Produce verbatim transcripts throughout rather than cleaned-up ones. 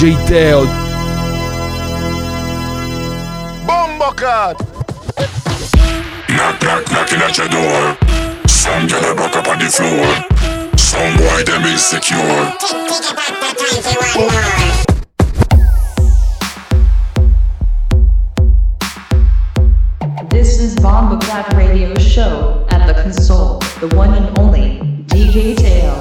D J Teo. Bombo Clat. Knock knock knocking at your door. Some girl broke up on the floor. Some boy them insecure. This is Bombo Clat Radio Show. At the console, the one and only D J Tail.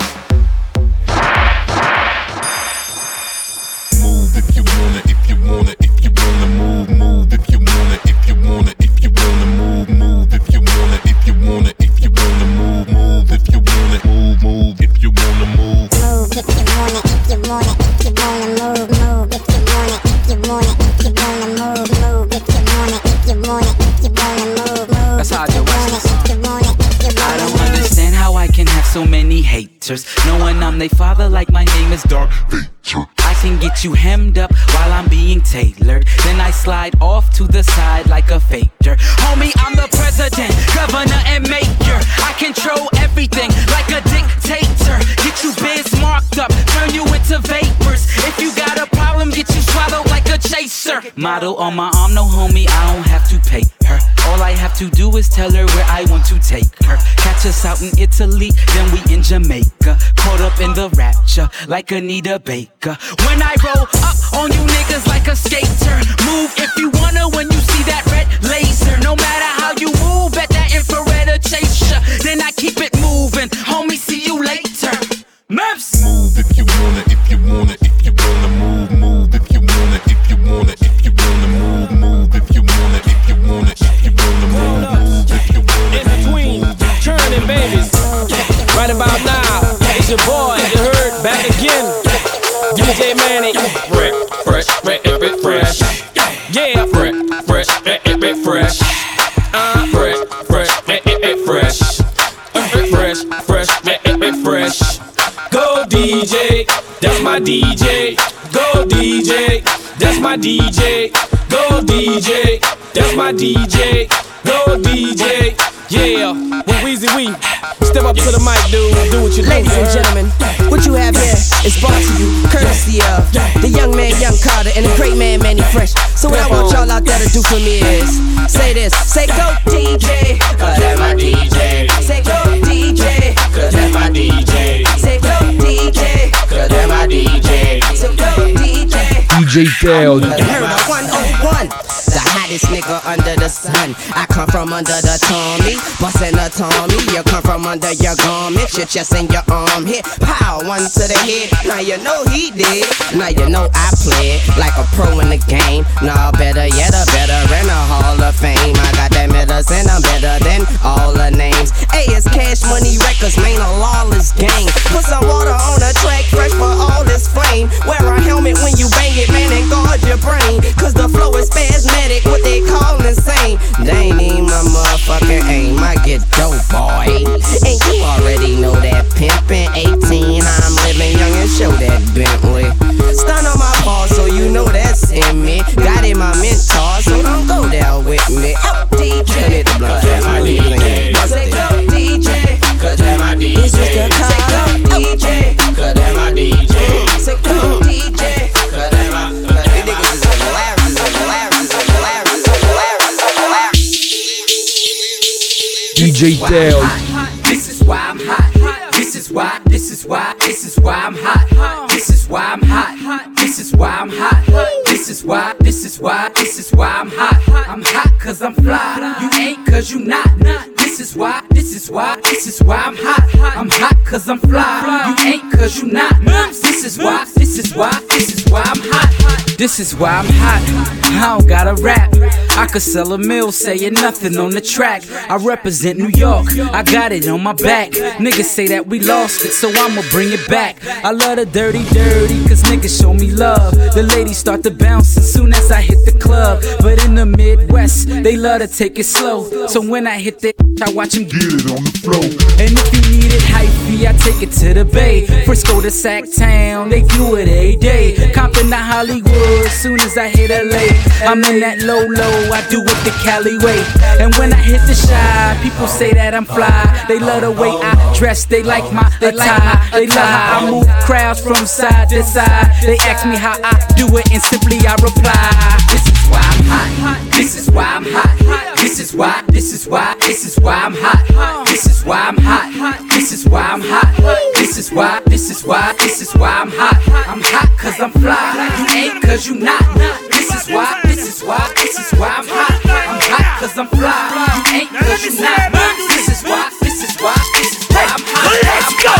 Knowing I'm they father like my name is Dark Nature. I can get you hemmed up while I'm being tailored. Then I slide off to the side like a faker. Homie, I'm the president, governor and maker. I control everything like a dictator. Get you biz marked up, turn you into vapors. If you got a problem, get you swallowed like a chaser. Model on my arm, no homie, I don't have to pay her. All I have to do is tell her where I want to take her. Catch us out in Italy, then we in Jamaica. Caught up in the rapture, like Anita Baker. When I roll up on you niggas like a skater. Move if you wanna when you see that red laser. No matter how you move, bet that infrared will chase ya. Then I keep it moving, homie, see you later. Maps! Move if you wanna, if you wanna, if you wanna move. Move if you wanna, if you wanna, if you wanna move. Move if you wanna, if you wanna, if you wanna move. Move if you wanna. In between, turning babies. Right about now, it's your boy, you heard, back again. D J Manic. Fresh, fresh, fresh, fresh. Yeah, fresh, fresh, fresh, fresh. Uh, fresh, fresh, fresh, fresh, fresh, fresh, fresh. Go D J, that's my D J. Go D J, that's my D J. Go D J, that's my D J. Go D J, yeah. Well, Weezy, we step up to the mic, dude. Do what you do. Ladies and gentlemen, what you have here is brought to you courtesy of the young man, Young Carter, and the great man, Manny Fresh. So what I want y'all out there to do for me is say this, say go D J, 'cause that's my D J. Say go D J, 'cause that's my D J. Say go D J, 'cause that's my D J. So go D J. D J Dale. The hottest nigga under the sun. I come from under the Tommy, bustin' a Tommy. You come from under your garment, your chest and your arm hit. Pow, one to the head. Now you know he did. Now you know I played like a pro in the game. Nah, better yet, a veteran, a Hall of Fame. I got that medicine, I'm better than all the names. Hey, it's Cash Money Records, man, a lawless gang. Put some water on the track, fresh for all this flame. Wear a helmet when you bang it, man, and guard your brain. 'Cause the flow is spasmodic, what they call insane. They ain't even my motherfucking aim, I get dope, boy. And you already know that pimpin'. eighteen, I'm living young and show that Bentley. Stun on my paw, so you know that's in me. Got in my mentor, so don't go down with me. Out D J, the blood, that's my D J. Say go D J, 'cause that's my D J. Say go D J, 'cause that's my D J. Say go D J. D J Dale. This is why I'm hot. This is why. This is why. This is why I'm hot. This is why I'm hot. This is why I'm hot. This is why. This is why. This is why I'm hot. I'm hot 'cause I'm fly. You ain't 'cause you not. This is why. This is why. This is why I'm hot. I'm hot 'cause I'm fly. You ain't 'cause you not. This is why. This is why. This is why I'm hot. This is why I'm hot. I don't gotta rap. I could sell a mill, saying nothing on the track. I represent New York, I got it on my back. Niggas say that we lost it, so I'ma bring it back. I love the dirty, dirty, 'cause niggas show me love. The ladies start to bounce as soon as I hit the club. But in the Midwest, they love to take it slow. So when I hit that, I watch them get it on the floor. And if you need it hypey, I take it to the Bay. Frisco to Sac Town, they do it every day. Compton to Hollywood, soon as I hit L A. I'm in that low, low. I do it the Cali way. And when I hit the shy, people say that I'm fly. They love the way I dress, they like my attire. They love how I move crowds from side to side. They ask me how I do it and simply I reply, this is why I'm hot, this is why I'm hot, this is why, this is why, this is why I'm hot, this is why I'm hot, this is why I'm hot, this is why, this is why, this is why I'm hot. I'm hot cause I'm fly, you ain't cause you not. This is why, this is why, this is why I'm hot. I'm hot cause I'm fly, you ain't cause you not. This is why, this is why, this is why I'm hot. Let's go!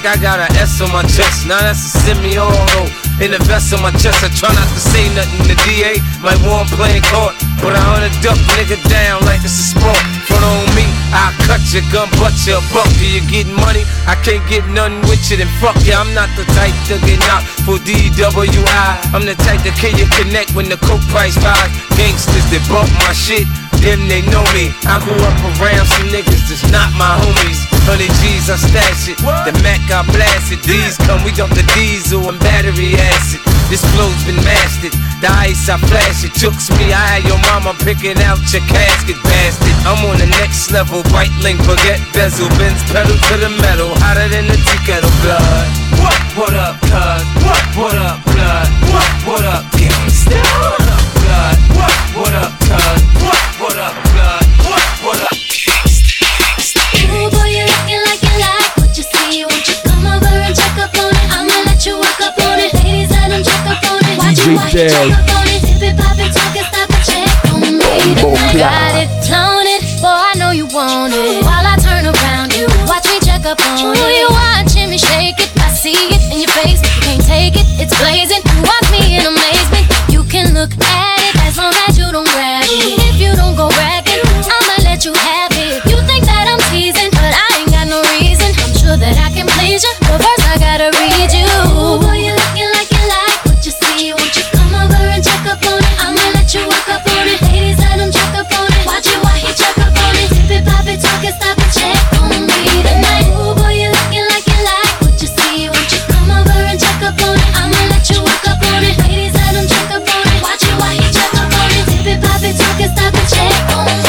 I got an S on my chest, now that's a semi-auto. In the vest on my chest, I try not to say nothing. The D A might want playing court, but I hunt a duck nigga down like it's a sport. Front on me, I'll cut your gun, butt your buck. Do you get money? I can't get nothing with you, then fuck you. I'm not the type to get knocked for D W I. I'm the type to kill you connect when the coke price rise. Gangsters that bump my shit, them they know me. I grew up around some niggas that's not my homies. Hundred G's, I stash it, the Mac, I blast it. These come, we dump the diesel and battery acid. This flow's been mastered, the ice, I flash it. Chooks me, I had your mama picking out your casket, bastard. I'm on the next level, right link, forget bezel. Benz pedal to the metal, hotter than the tea kettle blood. What, what up, cuz? What, what up, blood? What, what up, gangsta? What up, blood? What, what up, cuz? What, what up, blood? What, what up, D J Tail. Bombo Clat. Got it, tone it, boy, I know you want it. While I turn around you, watch me check up on you. You watching me shake it, I see it in your face. You can't take it, it's blazing. You watch me in amazement. You can look at it as long as you don't grab it. If you don't go grab it, I'ma let you have it. You think that I'm teasing, but I ain't got no reason. I'm sure that I can please you, but first I gotta read you. Boy, you looking like you like what you see. I'ma let you walk up on it. Ladies, let them check up on it. Watch it while he check up on it. Tip it, pop it, talk it, stop it, check on me tonight. Ooh, boy, you looking like you like what you see. Won't you come over and check up on it? I'ma let you walk up on it. Ladies, let them check up on it. Watch it while he check up on it. Tip it, pop it, talk it, stop it, check on me, on me.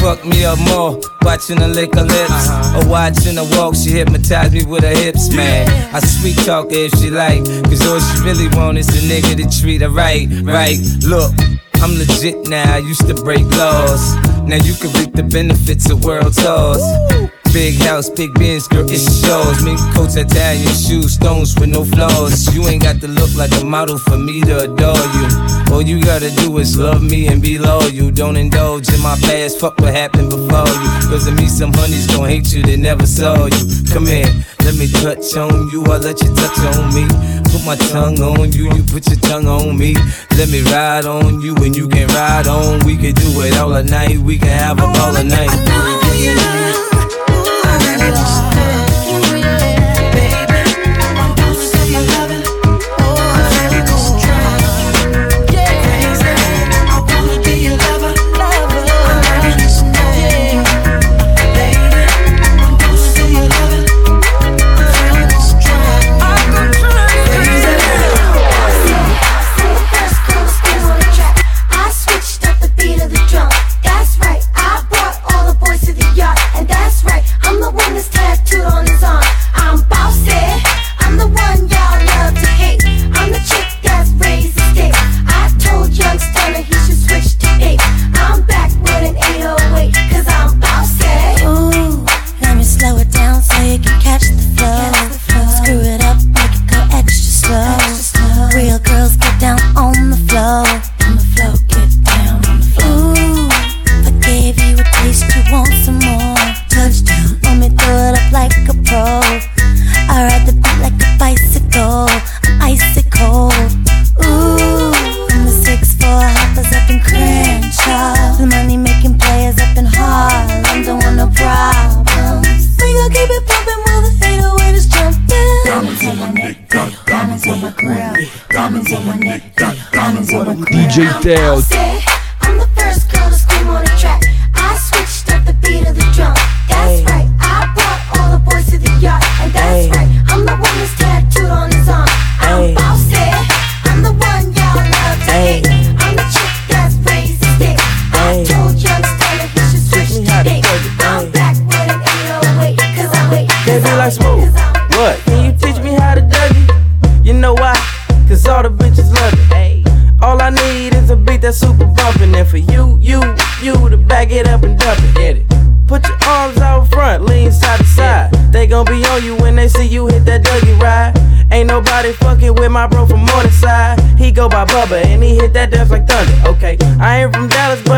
Fuck me up more, watching her lick her lips, or watching her walk, she hypnotized me with her hips, man. I sweet talk her if she like, cause all she really want is a nigga to treat her right, right. Look, I'm legit now, I used to break laws, now you can reap the benefits of world tours. Big house, big biz, girl, it's yours. Mink coats, Italian shoes, stones with no flaws. You ain't got to look like a model for me to adore you. All you gotta do is love me and be loyal. Don't indulge in my past, fuck what happened before you. Cause to me some honeys gon' hate you, they never saw you. Come here, let me touch on you, I'll let you touch on me. Put my tongue on you, you put your tongue on me. Let me ride on you and you can ride on. We can do it all at night, we can have a ball at night.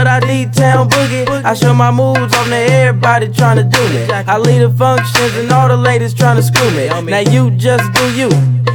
I D J Teo. I show my moves on to everybody tryna do it. I lead the functions and all the ladies tryna screw me. Now you just do you,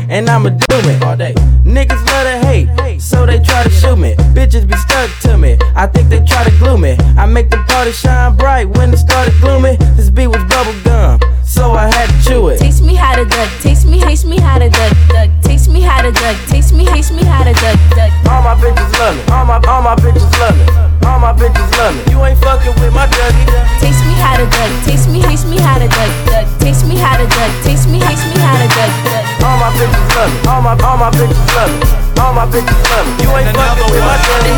and I'ma do it all day. Niggas love to hate, so they try to shoot me. Bitches be stuck to me, I think they try to glue me. I make the party shine bright when it started gloomy. This beat was bubble gum, so I had to chew it. Teach me how to duck, teach me, teach me how to duck, duck. Teach me how to duck, teach me, teach me how to duck, duck. All my bitches love me, all my, all my bitches love me. All my bitches love me. You ain't fucking with my duggy. Teach me how to duck. Teach me, teach me how to duck, duck. Teach me how to duck. Teach me, teach me how to duck, duck. All my bitches love me. All my, all my bitches love me. All my bitches love me. You ain't fucking with my duggy.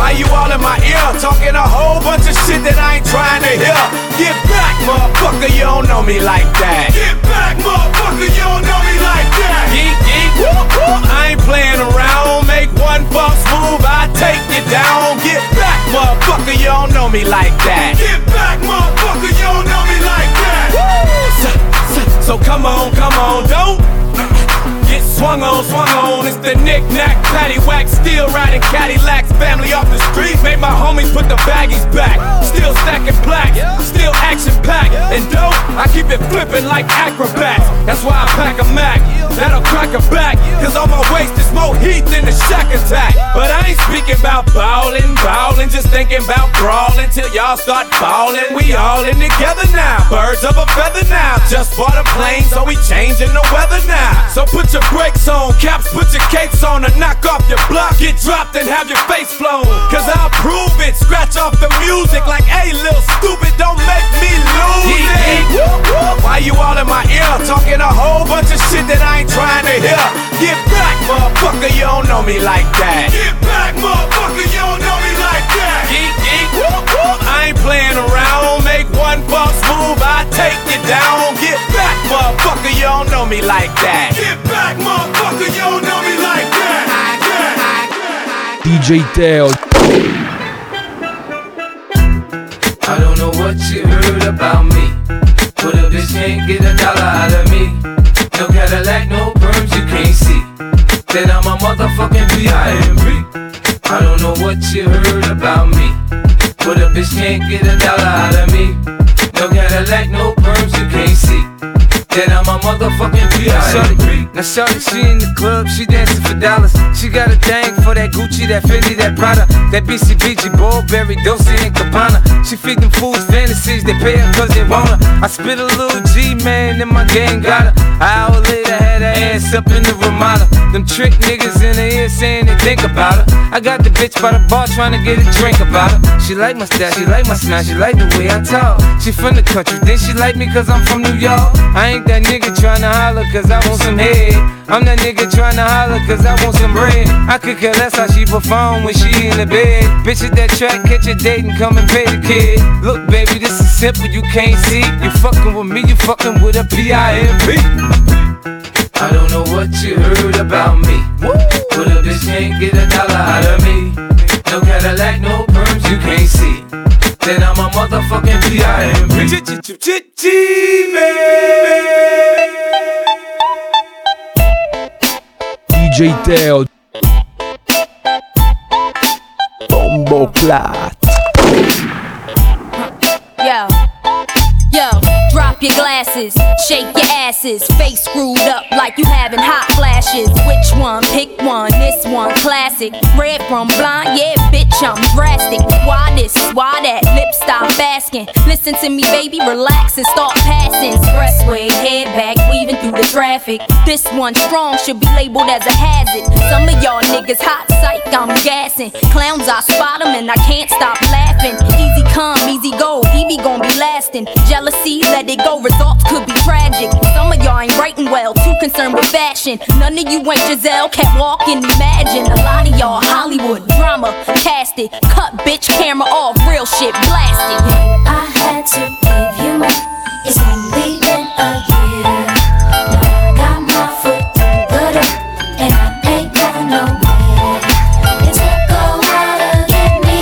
Why you all in my ear talking a whole bunch of shit that I ain't trying to hear? Get back, motherfucker. You don't know me like that. Get back, motherfucker. You don't know me like that. Geek, geek. Woo, woo. I ain't playing around. Make one false move, I take you down. Get back, motherfucker, you don't know me like that. Get back, motherfucker, you don't know me like that. So, so, so come on, come on, don't get swung on, swung on. It's the knick-knack, paddywhack, still riding Cadillacs. Family off the street, made my homies put the baggies back. Still stacking black, still action-packed. And dope, I keep it flipping like acrobats. That's why I pack a Mac, that'll crack a back. Cause on my waist is more heat than a shack attack. But I ain't speaking about ballin', ballin', just thinking about brawlin' till y'all start ballin'. We all in together now, birds of a feather now. Just bought a plane, so we changing the weather now. So put your brakes on, caps, put your capes on, and knock off your block, get dropped and have your face flown. Cause I'll prove it, scratch off the music like, hey, little stupid, don't make me lose it. Why you all in my ear, talking a whole bunch of shit that I ain't trying to hear? Get back, motherfucker, you don't know me like that. Get back, motherfucker, you don't know me like that. Geek, geek, whoop, whoop. I ain't playing around, make one false move, I take you down. Get back, motherfucker, you don't know me like that. Get back. Motherfucker, you don't know me like that. D J Tail. I don't know what you heard. give it about me. But a bitch can't get a dollar out of me. No Cadillac, no perms, you can't see that I'm a motherfucking B I M B. I don't know what you heard about me, but a bitch can't get a dollar out of me. No Cadillac, no perms, you can't see that I'm a motherfucking B I M B. Now shawty, she in the club, she dancing for dollars. She got a thing for that Gucci, that Fendi, that Prada, that B C B G, Burberry, Dolce and Gabbana. She feed them fools fantasies, they pay her cause they want her. I spit a little G, man, and my gang got her. An hour later, had her ass up in the Ramada. Them trick niggas in her ear saying they think about her. I got the bitch by the bar trying to get a drink about her. She like my style, she like my smile, she like the way I talk. She from the country, then she like me cause I'm from New York. I ain't that nigga tryna holler cause I want some head. I'm that nigga tryna holler cause I want some bread. I could care less how she perform when she in the bed. Bitch at that track, catch a date and come and pay the kid. Look baby, this is simple, you can't see. You fucking with me, you fucking with a B I M B. I don't know what you heard about me, but a bitch can't get a dollar out of me. No Cadillac, no perms, you can't see that I'm a motherfucking B I M B. D J Teo, Bombo Clat. Yo, yo, drop your glasses, shake your asses, face screwed up like you having hot flashes. Which one? Pick one. This one classic, red from blind. Yeah, bitch, I'm drastic. Why this? Why that? Lip stop asking. Listen to me, baby, relax and start passing. Expressway, head back, weaving through the traffic. This one strong should be labeled as a hazard. Some of y'all niggas hot psych, I'm gassing. Clowns, I spot them and I can't stop laughing. Easy come, easy go, Evie gon' be lasting. Jealousy, let it go, results could be tragic. Some of y'all ain't writing well, too concerned with fashion. None of you ain't Giselle, can't walk and imagine. A lot of y'all Hollywood drama, cast it, cut bitch camera off, real shit blasted. I had to give you my, it's only been a year. Now I got my foot in the door, and I ain't going nowhere. It took a while to get me,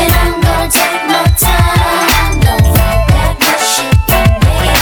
and I'm gonna take my time. I know I got my shit in me,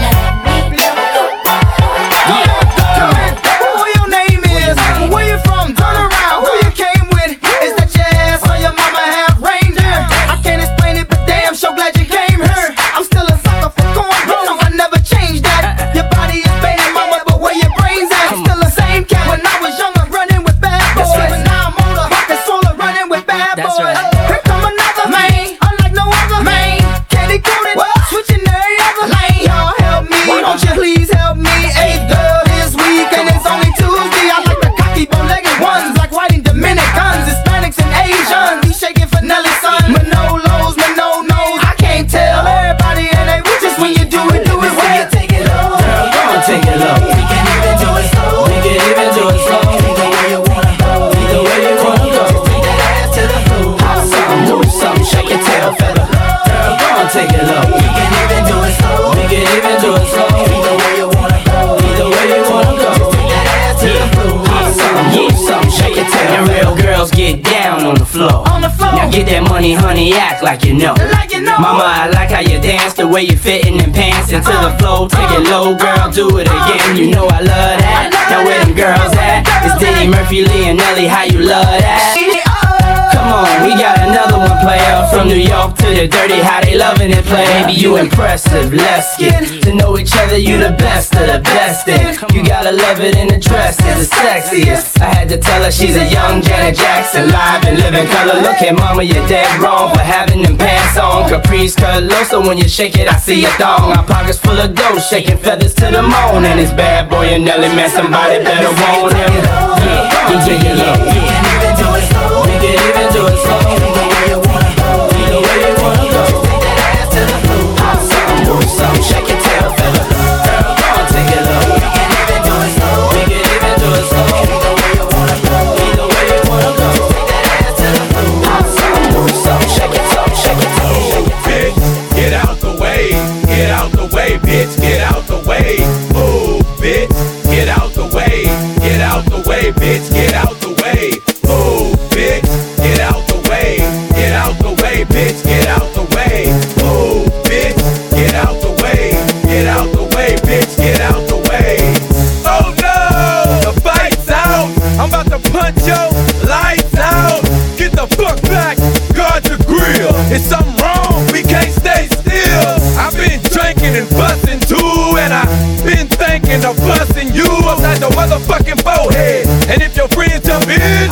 now let me blow your mind. Come in, who your name is, where you from, turn around, who you came with. Is that your ass or your mama half reindeer? I can't explain it, but damn, so glad you came here. I'm still a sucker for going wrong, so I never changed that. Your body is fading, mama, but where your brain's at? I'm still the same cat when I was younger, running with bad boys. But now I'm older, rockin' solar, running with bad boys. Here come another man, unlike no other man. Candy coated, switching every other lane. Y'all help me, won't you please help me? Eighth girl this week, and it's only Tuesday. I like the cocky, bow-legged ones, like white and Dominicans, Hispanics and Asians. He shaking for Nelly's son, Manolos, Manolos. I can't tell everybody, and they with us when you do it, do it well. Take it low, girl, go and take it low. We can even do it slow, we can even do it slow. Take the way you wanna go, take the way you wanna go. Just take that ass to the floor, pop something, move something, shake your tail feather. Girl, go and take it low. We can even do it slow, we can even do it slow. Take the way you wanna go, take the way you wanna go. Just take that ass to the floor, pop something, move something, shake your tail feather. Real girls get down on the floor. Now get that money, honey, act like you know. Like you know. Mama, I like how you dance, the way you fit in them pants. Into uh, the flow, take uh, it low, girl, do it again. You know I love that. I love now where them girls at? It's Diddy, Murphy, Lee, and Nelly, how you love that? Come on, we got another one player. From New York to the dirty, how they loving it, play. Baby, you impressive, let's get to know each other, you the best of the best. You gotta love it in the dress, it's the sexiest. I had to tell her she's a young Janet Jackson, live and live in color. Look at mama, you're dead wrong for having them pants on. Caprice cut low, so when you shake it, I see a thong. My pockets full of dough, shaking feathers to the moon. And it's bad boy and Nelly, man, somebody better want him. Yeah, you take it low. We can even do it slow, we can even do it slow. Take the way you wanna go, take the way you wanna go. Just take that ass to the floor, pop something, move something, shake your tail feather. Girl, go on, take it low. We can even do it slow, we can even do it slow. Take the way you wanna go, take the way you wanna go. Just take that ass to the floor, pop something, move something, shake it, something, shake it, something. Bitch, get out the way, get out the way, bitch, get out the way. Move, bitch, get out the way, get out the way, bitch, get out the way. Move, bitch, get out the way, get out the way, bitch, get out the way. Move, bitch. inside the motherfucking boathead. And if your friends jump in,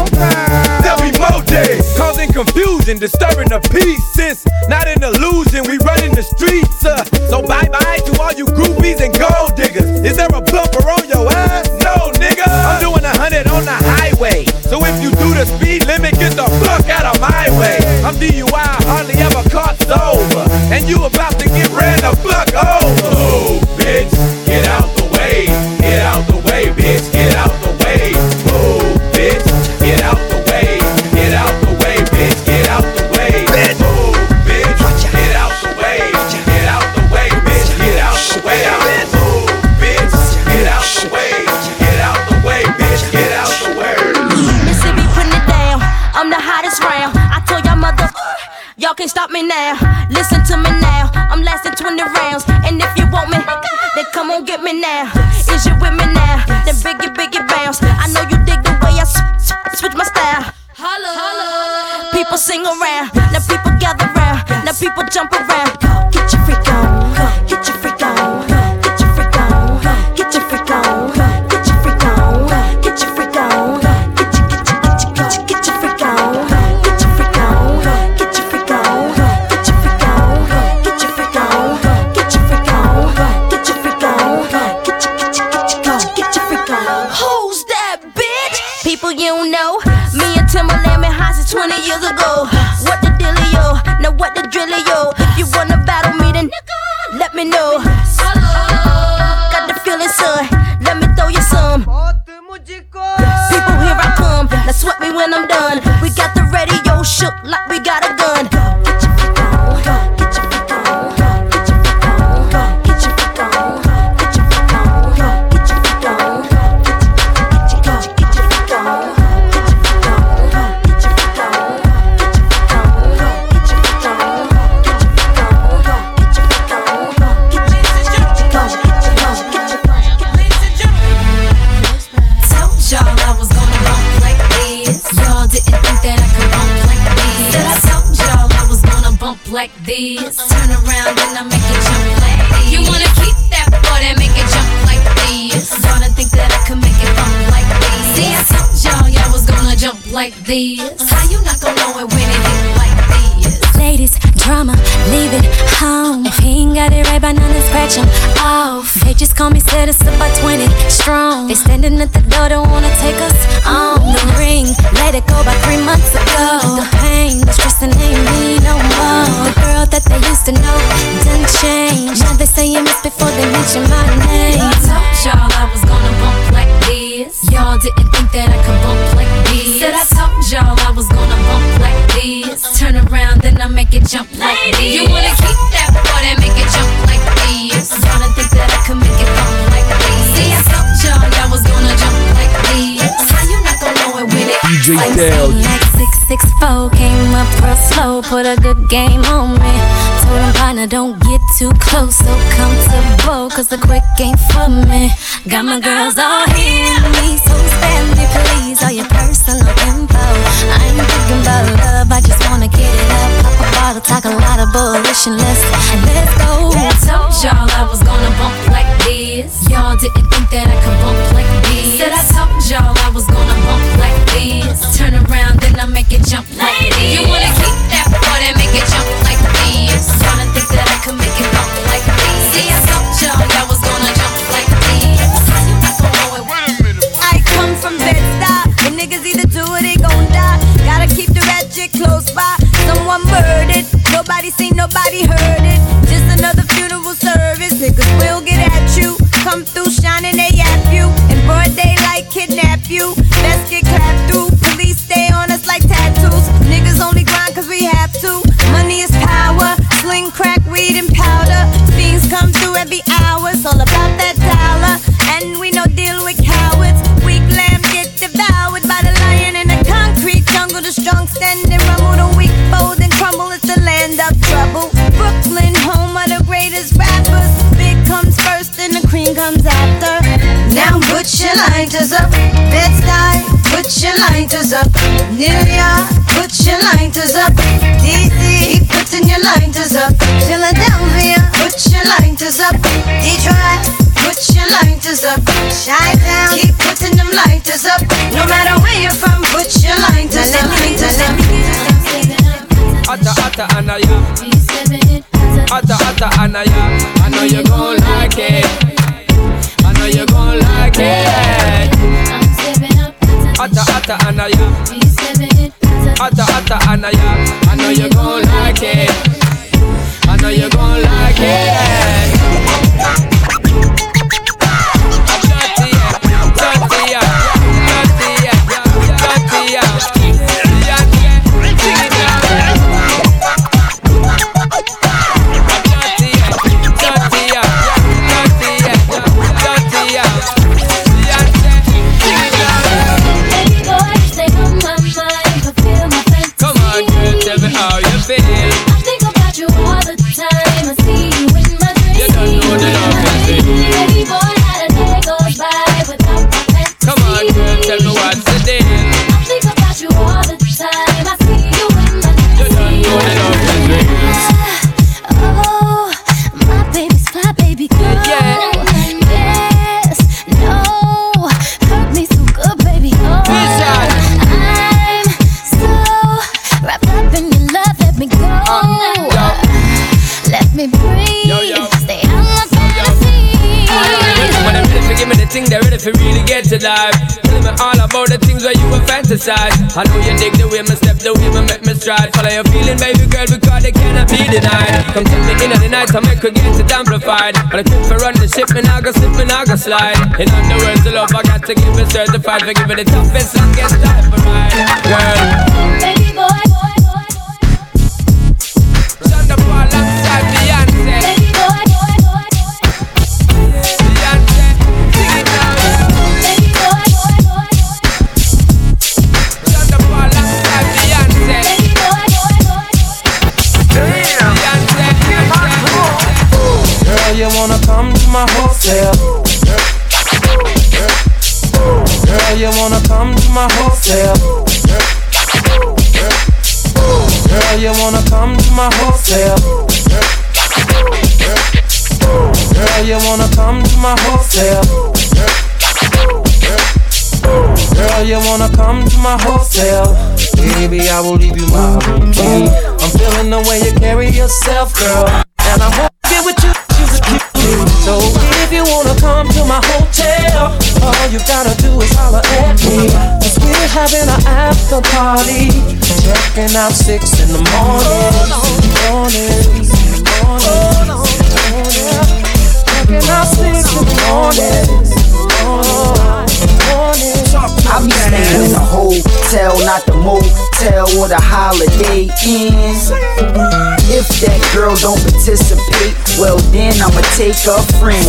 okay, there'll be more days. Causing confusion, disturbing the peace. Since not an illusion, we running the streets, uh. So bye bye to all you groupies and gold diggers. Is there a bumper on your ass? No, nigga. I'm doing a hundred on the highway. So if you do the speed limit, get the fuck out of my way. I'm D U I, hardly ever caught sober. And you about to get ran the fuck over. Oh, bitch, get out the way. Get out the way, bitch, get out the way. Oh, bitch, get out the way. Get out the way, bitch, get out the way. Oh, bitch, get out the way. Get out the way, bitch, get out the way. Oh, bitch, get out the way. Get out the way, bitch, get out the way. Missy be putting it down, I'm the hottest round. I told y'all mother, y'all can't stop me now. Listen to me now, I'm lasting twenty rounds. And if you want me, then come on get me now. Is you with me now? Then biggie, biggie bounce. I know you dig the way I s- s- switch my style. Holla, holla. People sing around, now people gather round, now people jump around. Get your freak on, get your freak on, get your freak on, get your freak on, get your freak on, get your freak on, get your get your get your get your freak on, get your freak on, get your freak on, get your freak on, get your freak on, get your freak on, get your freak on, get your get your get your get your freak on. Who's that bitch? People you know. Me and Timberland been high since twenty years ago. What the dealio? Now what the drillio? If you wanna battle me, then let me know. Got the feeling, son. Let me throw you some. People, here I come. Now sweat me when I'm done. We got the radio shook like we got a gun. Get your freak on, get your freak on, get your freak on, get your freak on, get your freak on, get your freak on, get your get your get your freak on. Like this, turn around and I make it jump like this. You wanna keep that boy and make it jump like this. Wanna think that I can make it bump like this. See, I told y'all y'all was gonna jump like this. How you not gonna know it when it hit like this? Ladies, drama, leave it home. If he ain't got it right by nine, then scratch him off. They just call me status about twenty strong. They standing at the door, don't wanna take us on. The ring, let it go by three months ago. The pain, the stress, and ain't me no more. The girl that they used to know done change. Now they saying this before they mention my name. I told y'all I was gonna bump like this. Y'all didn't think that I could bump like this. Said I told y'all I was gonna bump like this. Turn around, then I make it jump like this. You wanna keep that boy and make it jump like this. Y'all think that I could make it bump like this. See, I told y'all y'all was gonna jump like this. How you not gonna know it when it D J Dale? Like six six four came up real slow, put a good game on me. Told him partner don't get too close, so comfortable, cause the quick ain't for me. Got my girls all here with me, so spare me please all your personal info. I ain't thinking about love, I just wanna get it up. Pop a bottle, talk a lot of bullish and let's, let's go. I told y'all I was gonna bump like this. Y'all didn't think that I could bump like this. Said I told y'all I was gonna bump like this. Turn around, then I make it jump like this. You wanna keep that boy and make it jump like this. Y'all didn't think that I could make it bump like this. See, I told y'all I was gonna jump like this. How you not gon' know it? Wait a minute. I come from Bed-Stuy, and niggas either do or they gon' die. Gotta keep the ratchet close by. Someone murdered, nobody seen, nobody heard it. Just another funeral service. Niggas will get at you. Come through shining, they at you. In broad daylight, kidnap you. Let's get clapped through. Police stay on us like tattoos. Niggas only grind cause we have to. Money is power. Sling, crack, weed, and powder. Fiends come through every hour. It's all about that dollar. And we no deal with cowards. Weak lamb get devoured by the lion in the concrete jungle. The strong stand and rumble. The weak fold and crumble. It's the land of trouble. Brooklyn, home of the greatest rappers. Big comes first and the cream comes after. Now put your lighters up. Bed-Stuy, put your lighters up. New York, put your lighters up. D C, putting your lighters up. Philadelphia, put your lighters up. Detroit, put your lighters up, shine down, keep putting them lighters up. No matter where you're from, put your lighters up. Atta atta anayu, atta atta anayu. I know you gon' like it, I know you gon' like it. Atta atta anayu, atta atta anayu. I know you gon' like it, I know you gon' like it. I know you dig the way my step, the way my make me stride. Follow your feeling, baby girl, because they cannot be denied. Come take me in on the night, I make her get it amplified. When I quit for run the ship, and I go slip, and I go slide. In other words, the love I got to give it certified. For giving the toughest, I guess I'll provide. Girl, baby boy, boy, boy, boy. Shut up all outside Beyonce. You wanna come to my hotel? Girl, you wanna come to my hotel? Girl, you wanna come to my hotel? Girl, you wanna come to my hotel? Girl, you wanna come to my hotel? Baby, I will leave you my room key. I'm feeling the way you carry yourself, girl, and I won't get with you. So if you wanna come to my hotel, all you gotta do is holler at me. Cause we're having an after party, checking out six in the morning. Morning, morning, morning. Checking out six in the morning. Morning, morning. I'll be staying in a hotel, not the motel or the Holiday Inn. If that girl don't participate, well then I'ma take a friend.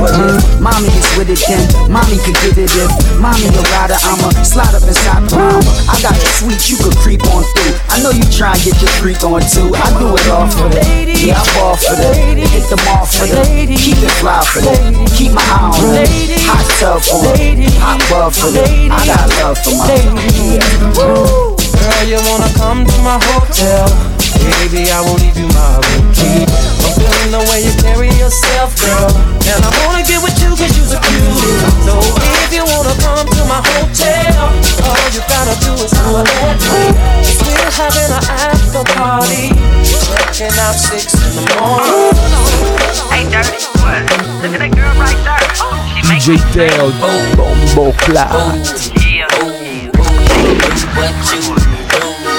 But if mommy is with it, then mommy could get it. If mommy a rider, I'ma slide up inside the mama. I got a sweet you could creep on through. I know you try and get your freak on too. I do it all for that. Yeah, I fall for that. Hit them all for that. Keep it fly for that. Keep my eye on that. Hot tub on it. Hot buff for that. I got love for my yeah. Girl, you wanna come to my hotel? Baby, I won't leave you my room key. I'm feeling the way you carry yourself, girl, and I wanna get with you cause you're a beauty. So if you wanna come to my hotel, all you gotta do is holler at me. We're having an after party, checking out six in the morning. Hey, dirty, what? Look at that girl right there. Oh, she makes D J Tail, Bombo Clat. Yeah, oh, what you?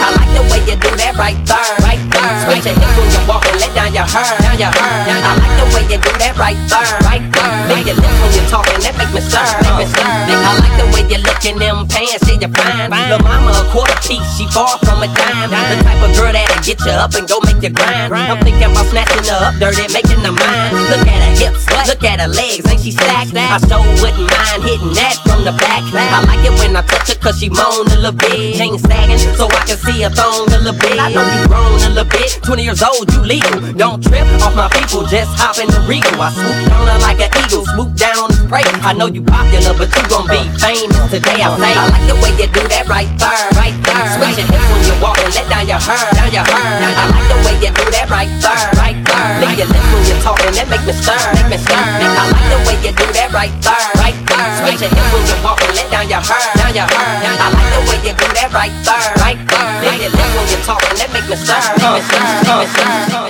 I like the way you do that right there, right there. Switch your hips when you walk and let down your hair, down your hair. I like the way you do that right there, right there. Make your lips when you're talking, that make me stir, make me stir. I like the way you look in them pants, see you fine. Lil' mama a quarter piece, she far from a dime. The type of girl that'll get you up and go make you grind. I'm thinking about snatching her up, dirty, making her mine. Look at her hips, look at her legs, ain't she stacked? I so wouldn't mind hitting that from the back. I like it when I touch her cause she moan a little bit. She ain't sagging, so I can see a thong a little bit. I know you grown a little bit. Twenty years old, you legal. Don't trip off my people, just hop in the Regal. I swoop on her like an eagle, swoop down and spray. I know you popular, but you gon' be famous today. I say I like the way you do that right there, right there. Switch your hips when you walk and let down your hair, down your hair. I like the way you do that right there, right there. Then you lift when you're talking, that make me stir, make me stir. I like the way you do that right there, right there. Switch your hip when you walk and let down your hair, down your hair. I like the way you do that right there, right there. Then you lift when you're talking, that make me stir, make me stir, make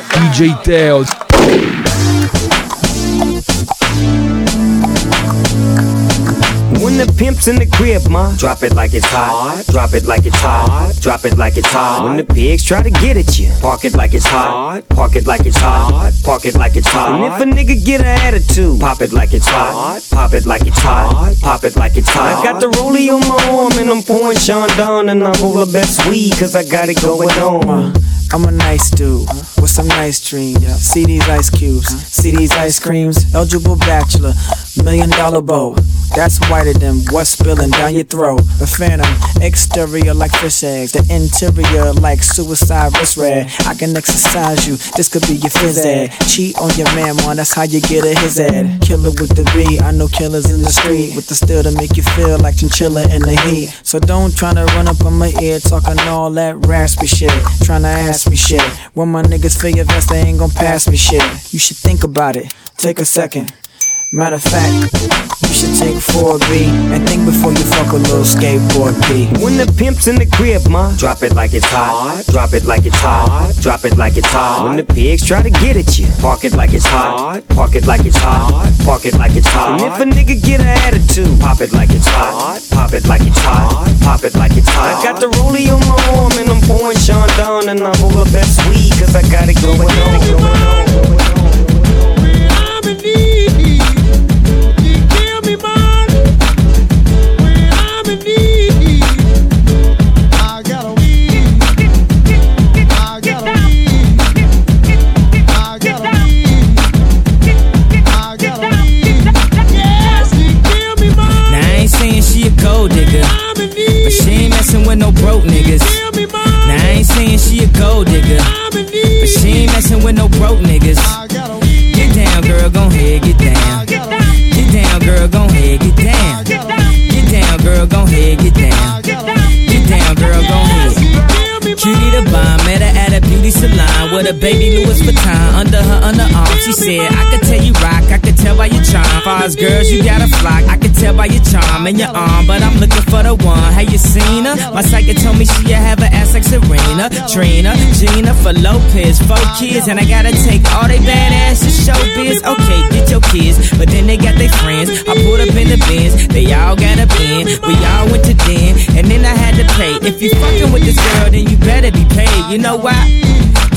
me stir. D J Teo. When the pimp's in the crib, ma, drop it like it's hot. Drop it like it's hot. Drop it like it's hot. When the pigs try to get at you, park it like it's hot. Park it like it's hot. Park it like it's hot. And if a nigga get an attitude, pop it like it's hot. Pop it like it's hot. Pop it like it's hot. I got the rollie on my arm and I'm pouring Sean Don and I'm over best weed cause I got it going on. I'm a nice dude with some nice dreams. See these ice cubes, see these ice creams. Eligible bachelor, million dollar bow. That's whiter than what's spilling down your throat. The phantom, exterior like fish eggs. The interior like suicide wrist red. I can exercise you, this could be your phys ed. Cheat on your man, man, that's how you get a his ed. Killer with the B, I know killers in the street. With the steel to make you feel like chinchilla in the heat. So don't try to run up on my ear talking all that raspy shit. Trying to ask me shit. When my niggas feel your vest, they ain't gon' pass me shit. You should think about it, take a second. Matter of fact, you should take four B and think before you fuck a little skateboard B. When the pimp's in the crib, ma, drop it like it's hot. Drop it like it's hot. Drop it like it's hot. When the pigs try to get at you, park it like it's hot. Park it like it's hot. Park it like it's hot. And if a nigga get an attitude, pop it like it's hot. Pop it like it's hot. Pop it like it's hot. I got the rollie on my arm and I'm pouring Sean Don and I'm over best weed cause I got it going on. No broke niggas. Now I ain't saying she a gold digger, but she ain't messing with no broke niggas. Get down, girl, gon' head, get down. Get down, girl, gon' head, get down. Get down, girl, gon' head, get down. Get down, girl, gon' head. Cutie the bomb, met her at a beauty salon with a baby Louis Vuitton under her underarm. She said, I could tell you rock, I could tell by your charm. Fars girls, you got a flock. I could tell by your charm and your arm, but I'm looking for the one. Have you seen her? My psychic told me she have an ass like Serena, Trina, Gina, for Lopez, four kids, and I gotta take all they badass to showbiz. Okay, get your kids, but then they got their friends. I pulled up in the Benz, they all got a bin. We all went to den, and then I had to pay. If you fucking with this girl, then you better be paid. You know why?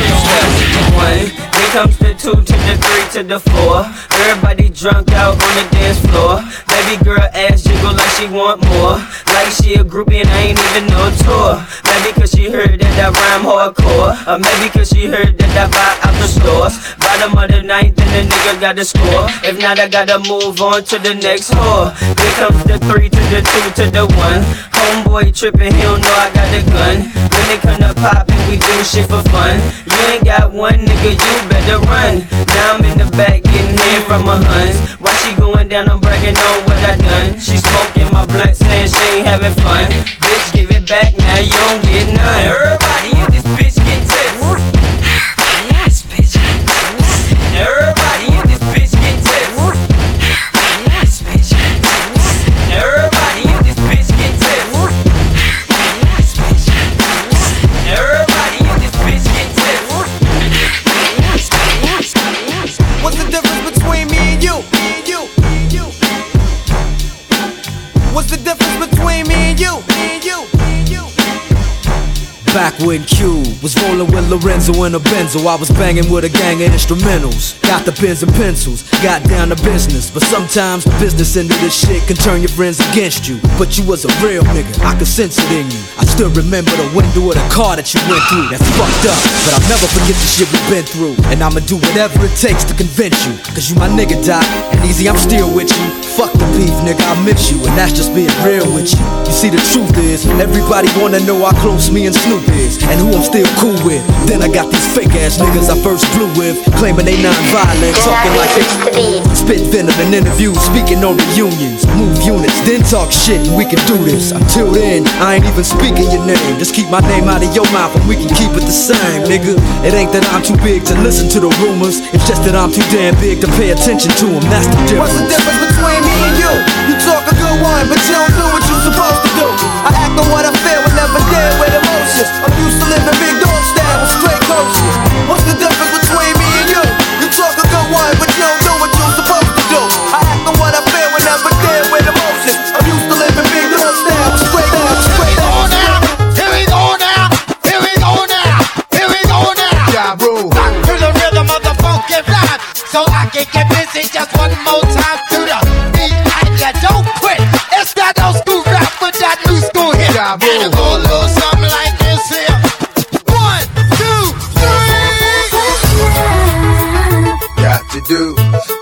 One, then comes the two, to the three, to the four. Everybody drunk out on the dance floor. Baby girl ass jiggle like she want more. Like she a groupie and I ain't even no tour. Maybe cause she heard that I rhyme hardcore. Or maybe cause she heard that I buy out the stores. Bottom of the ninth then the nigga got to score. If not I gotta move on to the next whore. Then comes the three, to the two, to the one. Homeboy trippin', he don't know I got the gun. When they come to poppin', we do shit for fun. You ain't got one nigga, you better run. Now I'm in the back getting in from her huns. Why she going down, I'm bragging on what I done. She smoking my blunt, saying she ain't having fun. Bitch, give it back, now you don't get none. Everybody in this bitch get tips. What's the difference between me and you? Me and you, me and you, me and you. Back when Q was rolling with Lorenzo and a Benzo, I was banging with a gang of instrumentals. Got the pens and pencils, got down to business. But sometimes the business end of this shit can turn your friends against you. But you was a real nigga, I could sense it in you. I still remember the window of the car that you went through. That's fucked up, but I'll never forget the shit we've been through. And I'ma do whatever it takes to convince you, cause you my nigga, Doc, and easy, I'm still with you. Fuck the beef, nigga, I miss you, and that's just being real with you. You see, the truth is, everybody wanna know how close me and Snoop is, and who I'm still cool with. Then I got these fake ass niggas I first flew with, claiming they non-violent, talking like they spit venom in interviews, speaking on reunions, move units, then talk shit, and we can do this. Until then, I ain't even speaking your name. Just keep my name out of your mouth, and we can keep it the same, nigga. It ain't that I'm too big to listen to the rumors, it's just that I'm too damn big to pay attention to them. That's the difference. What's the difference between me and you? You talk a good one, but you don't do what you're supposed to do. I act on what I feel and never deal with emotions. I'm used to living big dog style with straight coaches. What's the difference between me and you? You talk a good one, but you don't do what you're supposed to do. I act on what I feel and never deal with emotions. I'm used to living big dog style with straight coaches. Here we go now, here we go now, here we go now, here we go now. Yeah, bro. Rock to the rhythm of the funky rhyme, so I can get busy just one more time. And it go a little something like this here. One, two, three. Got to do,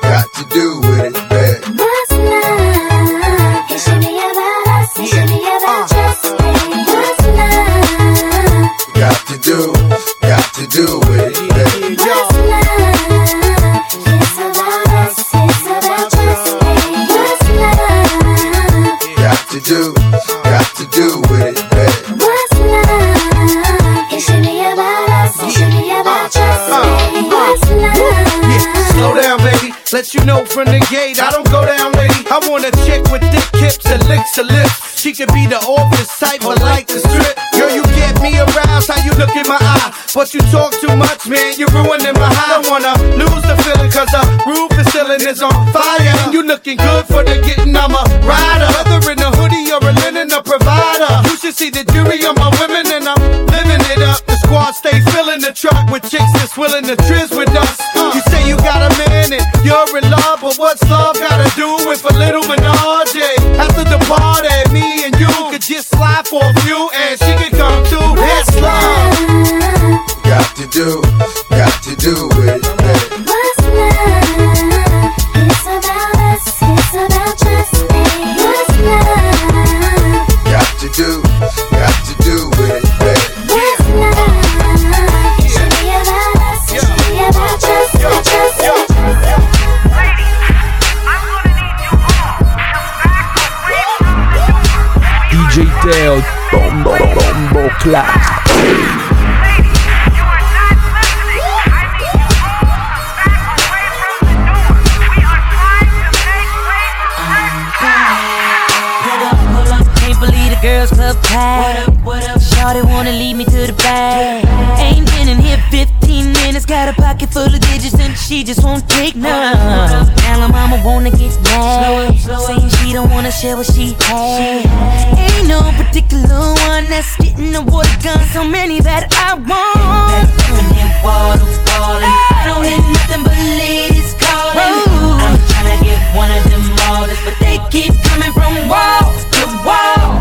got to do with it, babe. What's love? It should be about us, it should be about just me. What's love? Got to do, got to do with it, babe. What's love? It's about us, it's about just me. What's love? Got to do, got to do. Let you know from the gate, I don't go down, lady. I want a chick with thick hips and licks her lips. She could be the office type or like the strip. Girl, you get me aroused, how you look in my eye. But you talk too much, man, you're ruining my high. I don't wanna lose the feeling, cause the roof and ceiling is on fire. And you looking good for the getting, I'm a rider. Whether in a hoodie or a linen, a provider. You should see the jury on my women, and I'm living it up. The squad stay filling the truck with chicks that's willing to trizz with us. You say you got a man and you're in love, but what's love gotta do with a little menage? After the party, me and you could just slide for a few, and she could come through. It's love. Got to do, got to do it, baby. What's love? It's about us, it's about just me. What's love? Got to do, got to do it, baby. What's love? It should be about us, it should be about just me, just me. D J Teo, Bombo, Bombo Clat. Girls club packed. Shawty wanna lead me to the back. Ain't been in here fifteen minutes. Got a pocket full of digits and she just won't take none. Now her mama wanna get mad, saying she don't wanna share what she had. Ain't no particular one that's getting the water gun. So many that I want. Water falling. I don't hear nothing but ladies calling. I'm tryna get one of them models, but they keep coming from wall to wall.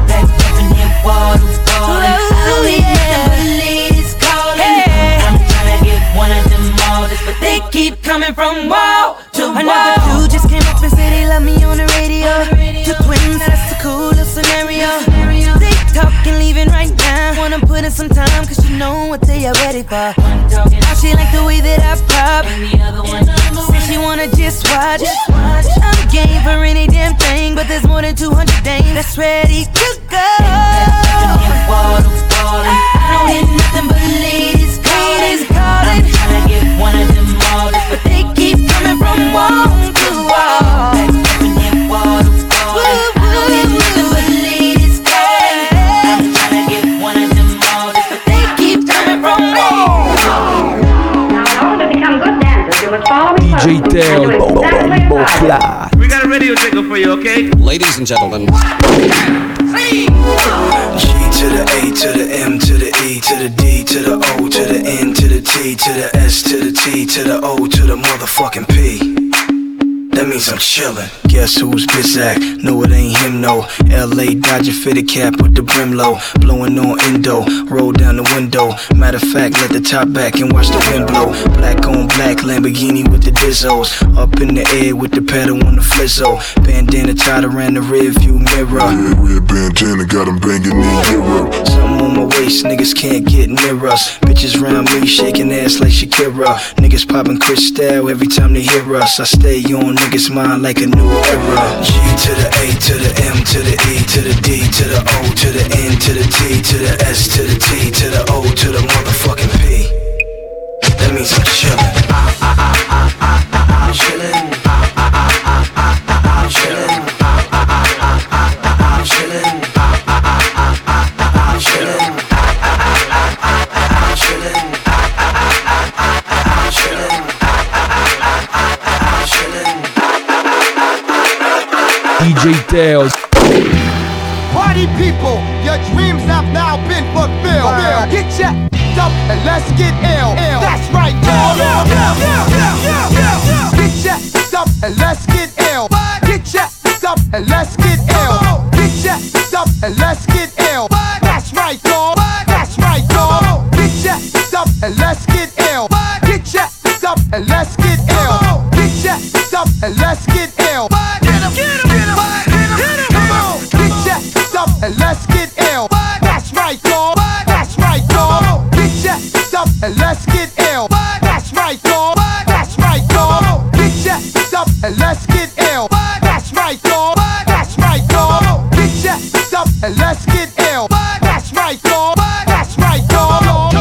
Water falling, I don't hear nothing but ladies calling. Hey. I'm tryna get one of them models, but they keep coming from wall to wall. Another dude just came up and said they love me on the radio. Two twins, that's a cool little scenario. They talking, leaving right now. Wanna put in some time, cause you know what they are ready for. Now she like the way that I pop. Said she wanna just watch. I'm game for any damn thing, but there's more than two hundred dames that's ready to go. Water falling, I don't hear nothing but ladies calling. I'm tryna get one of them models, but they keep coming from wall to wall. Water falling, I don't hear nothing but ladies calling. I'm tryna get one of them models, but they keep coming from wall. Now, in order to become good dancers, you must follow me closely. D J Tail, we got a radio jingle for you, okay? Ladies and gentlemen. G to the A to the M to the E to the to the O to the N to the T to the S to the T to the O to the motherfucking P. That means I'm chillin'. Guess who's Bizak? No, it ain't him, no. L A Dodger fitted cap with the brim low. Blowin' on Indo, roll down the window. Matter of fact, let the top back and watch the wind blow. Black on black, Lamborghini with the dizzos. Up in the air with the pedal on the flizzo. Bandana tied around the rear view mirror. Yeah, red bandana got 'em bangin' in Europe. Something on my waist, niggas can't get near us. Bitches round me, shaking ass like Shakira. Niggas poppin' Cristal every time they hear us. I stay on niggas' mind like a new era. G to the A to the M to the E to the D to the O to the N to the T to the S to the T to the O to the motherfucking P. That means I'm chillin'. I'm chillin'. I'm chillin'. I'm chillin'. I'm chillin'. I'm chillin'. I'm chillin'. D J Tail. Party people, your dreams have now been fulfilled. Wow. Get your up and let's get ill. Ill. That's right. Ill. Ill. Ill. Ill. Ill. Ill. Get your up and let's get ill. Get your up and let's get ill. Get your up and let's get ill. That's right, y'all. That's right, y'all. Get your up and let's get ill. Get your up and let's get ill. Get your up and let's get ill. Get him, get him, get him, come on. Get your stuff and let's get ill. That's right, y'all. That's right, y'all. Get your stuff and let's get ill. That's right, y'all. That's right, y'all. Get your stuff and let's get ill. That's right, y'all. That's right, y'all. Get your stuff and let's get ill. That's right, y'all. That's right, y'all.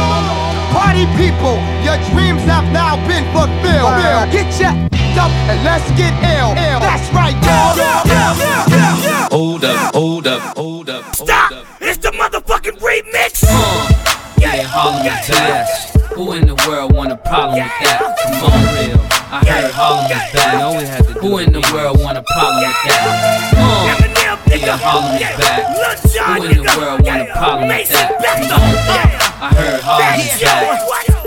Party people, your dreams have now been fulfilled. Get your up and let's get ill. Ill. That's right, y'all. Yeah, yeah, yeah, yeah, yeah. Hold up, hold up, hold up. Stop! Hold up. It's the motherfucking remix. Huh. Yeah, Harlem yeah. is bad. Who in the world want a problem yeah. with that? Come on, real. I yeah. heard Harlem is yeah. bad. All we had to do. Who in the world want a problem yeah. with that? Huh. Yeah, yeah Harlem is yeah. bad. John, who in the world yeah. want a problem Mason with that? Come on, yeah. I heard Harlem is bad.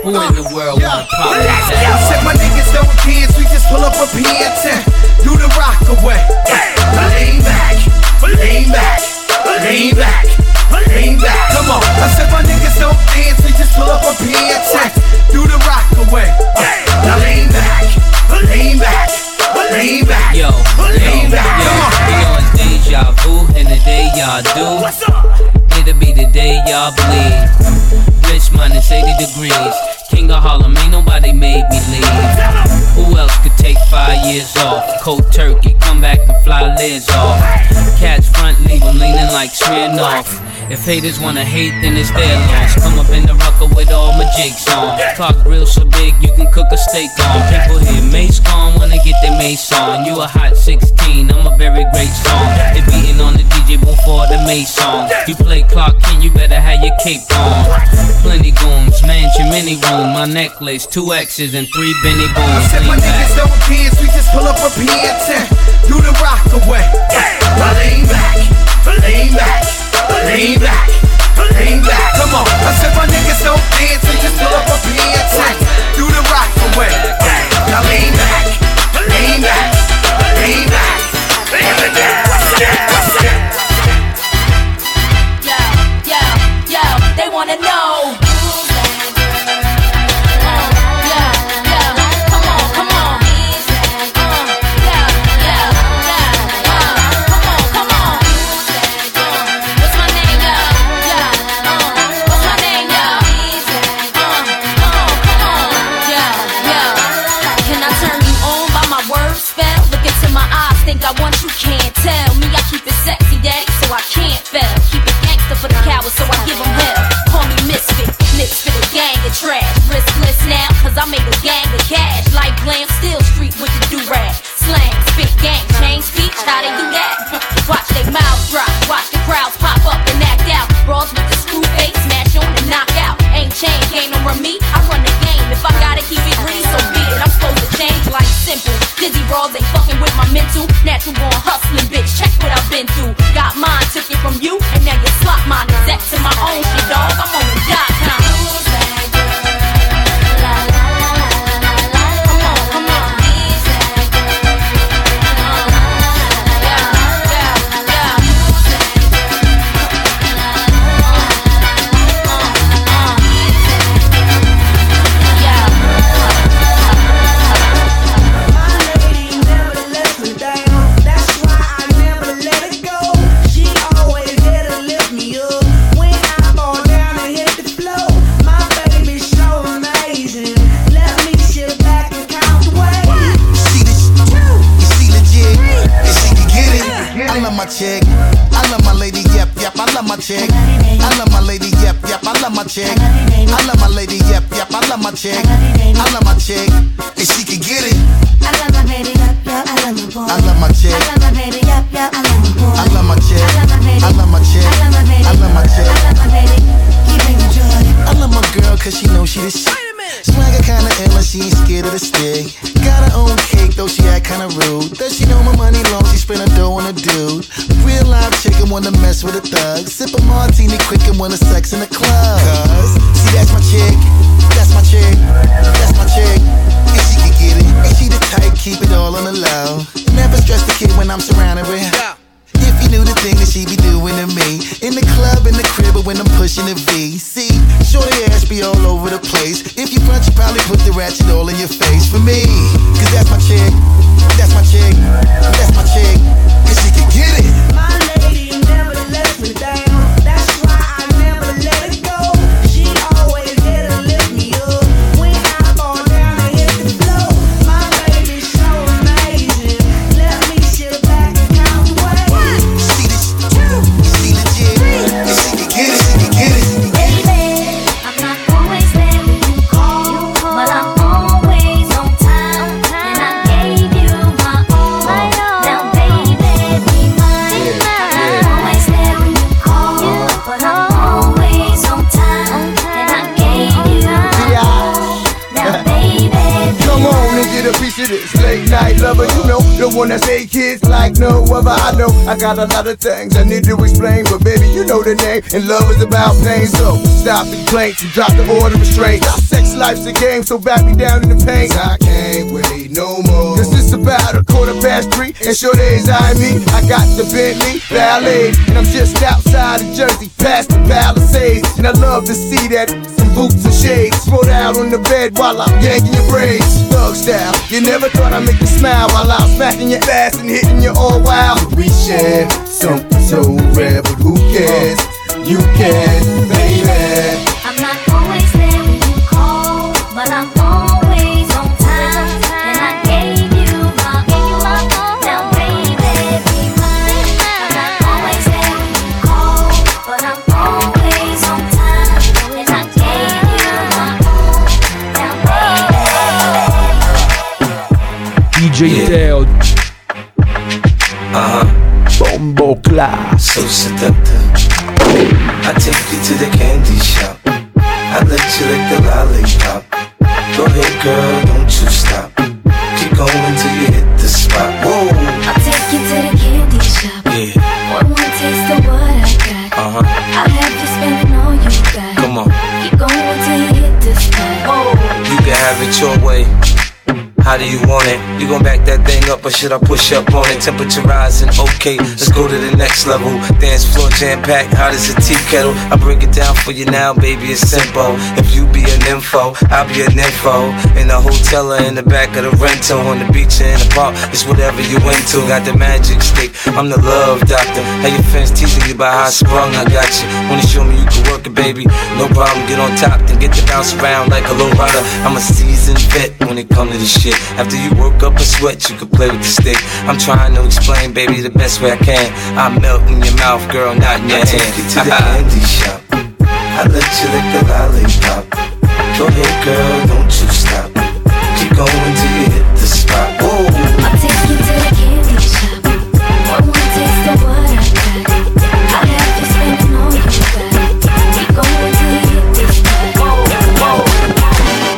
Who in the world wanna pop that? I said my niggas don't kids, we just pull up a P ten. Do the rock away. Lean back, lean back, lean back, lean back. Come on. I said my niggas don't dance, we just pull up a P ten. Do the rock away. Lean back, lean back, lean back. Yo, lean back. Come on. It's deja vu, and the day y'all do. What's up? It'll be the day y'all bleed. Rich minus eighty degrees. King of Harlem, ain't nobody made me leave. Who else could take five years off? Cold turkey, come back and fly lids off. Catch front, leave them leaning like Smirnoff. If haters wanna hate, then it's their loss. Come up in the rucker with all my jigs on. Talk real so big, you can cook a steak on. People hear mace gone, wanna get their mace on. You a hot sixteen, I'm a very great song. They beating on the D J before the mace song. You play Clark Kent, you better have your cape on. Plenty goons, mansion, mini room. My necklace, two X's and three Benny booms. I said my niggas don't dance, we just pull up a P ten. Do the rock away. Lean back, lean back. Lean back, lean back. Come on, I said my niggas don't dance, we just pull up a P ten. Do the rock away. Now lean back, lean back, lean back. Lean back. Yo, yo, yo, they wanna know. From you, and now you slot mine. That's to my own shit, dog. I'm on the dot com. chick. I love my lady, yep, yep, I love my chick. I love my lady, yep, yep, I love my chick. I love my chick, and she can get it. I love my baby, yep, yep, I love my boy. I love my chick. I love my baby, yep, yep, I love my boy. I love my chick. I love my chick. I love my chick. I love my baby, he bring me joy. I love my girl, cause she knows she the shit. Swagger kinda ill and she ain't scared of the stick. Got her own cake though she act kinda rude. Does she know my money long, she spend her dough on a dude. Real life chicken wanna mess with a thug. Sip a martini quick and wanna sex in the club. Cause, see that's my chick, that's my chick, that's my chick. And she can get it, and she the type, keep it all on the low. Never stress the kid when I'm surrounded with her. If you knew the thing that she be doing to me. In the club, in the crib, or when I'm pushing the V. See, shorty ass be all over the place. If you punch, you probably put the ratchet all in your face. For me, cause that's my chick, that's my chick, that's my chick. And she can get it. My lady never lets me down. Lover, you know, the one that say kids like no other. I know I got a lot of things I need to explain, but baby, you know the name, and love is about pain. So stop the complaints and drop the order of restraint. Our sex life's a game, so back me down in the paint. I can't wait no more. Cause it's about a quarter past three, and sure days I mean, I got the Bentley Ballet, and I'm just outside of Jersey, past the Palisades, and I love to see that. Boots and shades, throw down on the bed while I'm yanking your braids. Thug style, you never thought I'd make you smile while I'm smacking your ass and hitting you all wild. We share something so rare, but who cares? You cares, baby. I'm not always there when you call, but I'm always on time. And I gave you my all. Now, baby, be mine. I'm not always there when you call, but I'm always on time. D J Teo, uh-huh. Bombo Clat. So seductive, I take you to the candy shop. I let you lick the lollipop. Go ahead girl, don't you stop. Keep going till you hit the spot. Whoa. I'll take you to the candy shop. Yeah. One more taste of what I got. Uh-huh. I'll have you spending all you got. Come on. Keep going till you hit the spot. Whoa. You can have it your way. How do you want it? You gon' back that thing up or should I push up on it? Temperature rising, okay, let's go to the next level. Dance floor jam-packed, hot as a tea kettle. I break it down for you now, baby, it's simple. If you be an info, I'll be an info. In the hotel or in the back of the rental, on the beach or in the park, it's whatever you into. Got the magic stick, I'm the love doctor. How your fans teasing you about how I sprung, I got you. Wanna show me you can work it, baby? No problem, get on top, then get to bounce around like a low rider. I'm a seasoned vet when it comes to this shit. After you work up a sweat, you can play with the stick. I'm trying to explain, baby, the best way I can. I melt in your mouth, girl, not in your hand. I take you to the candy shop. I let you lick the lollipop. Go ahead, girl, don't you stop. Keep going till you hit the spot. Whoa. I take you to the candy shop. One more taste of what I got. I have to spend it on you, guys. Keep going till you hit the spot. Whoa, whoa.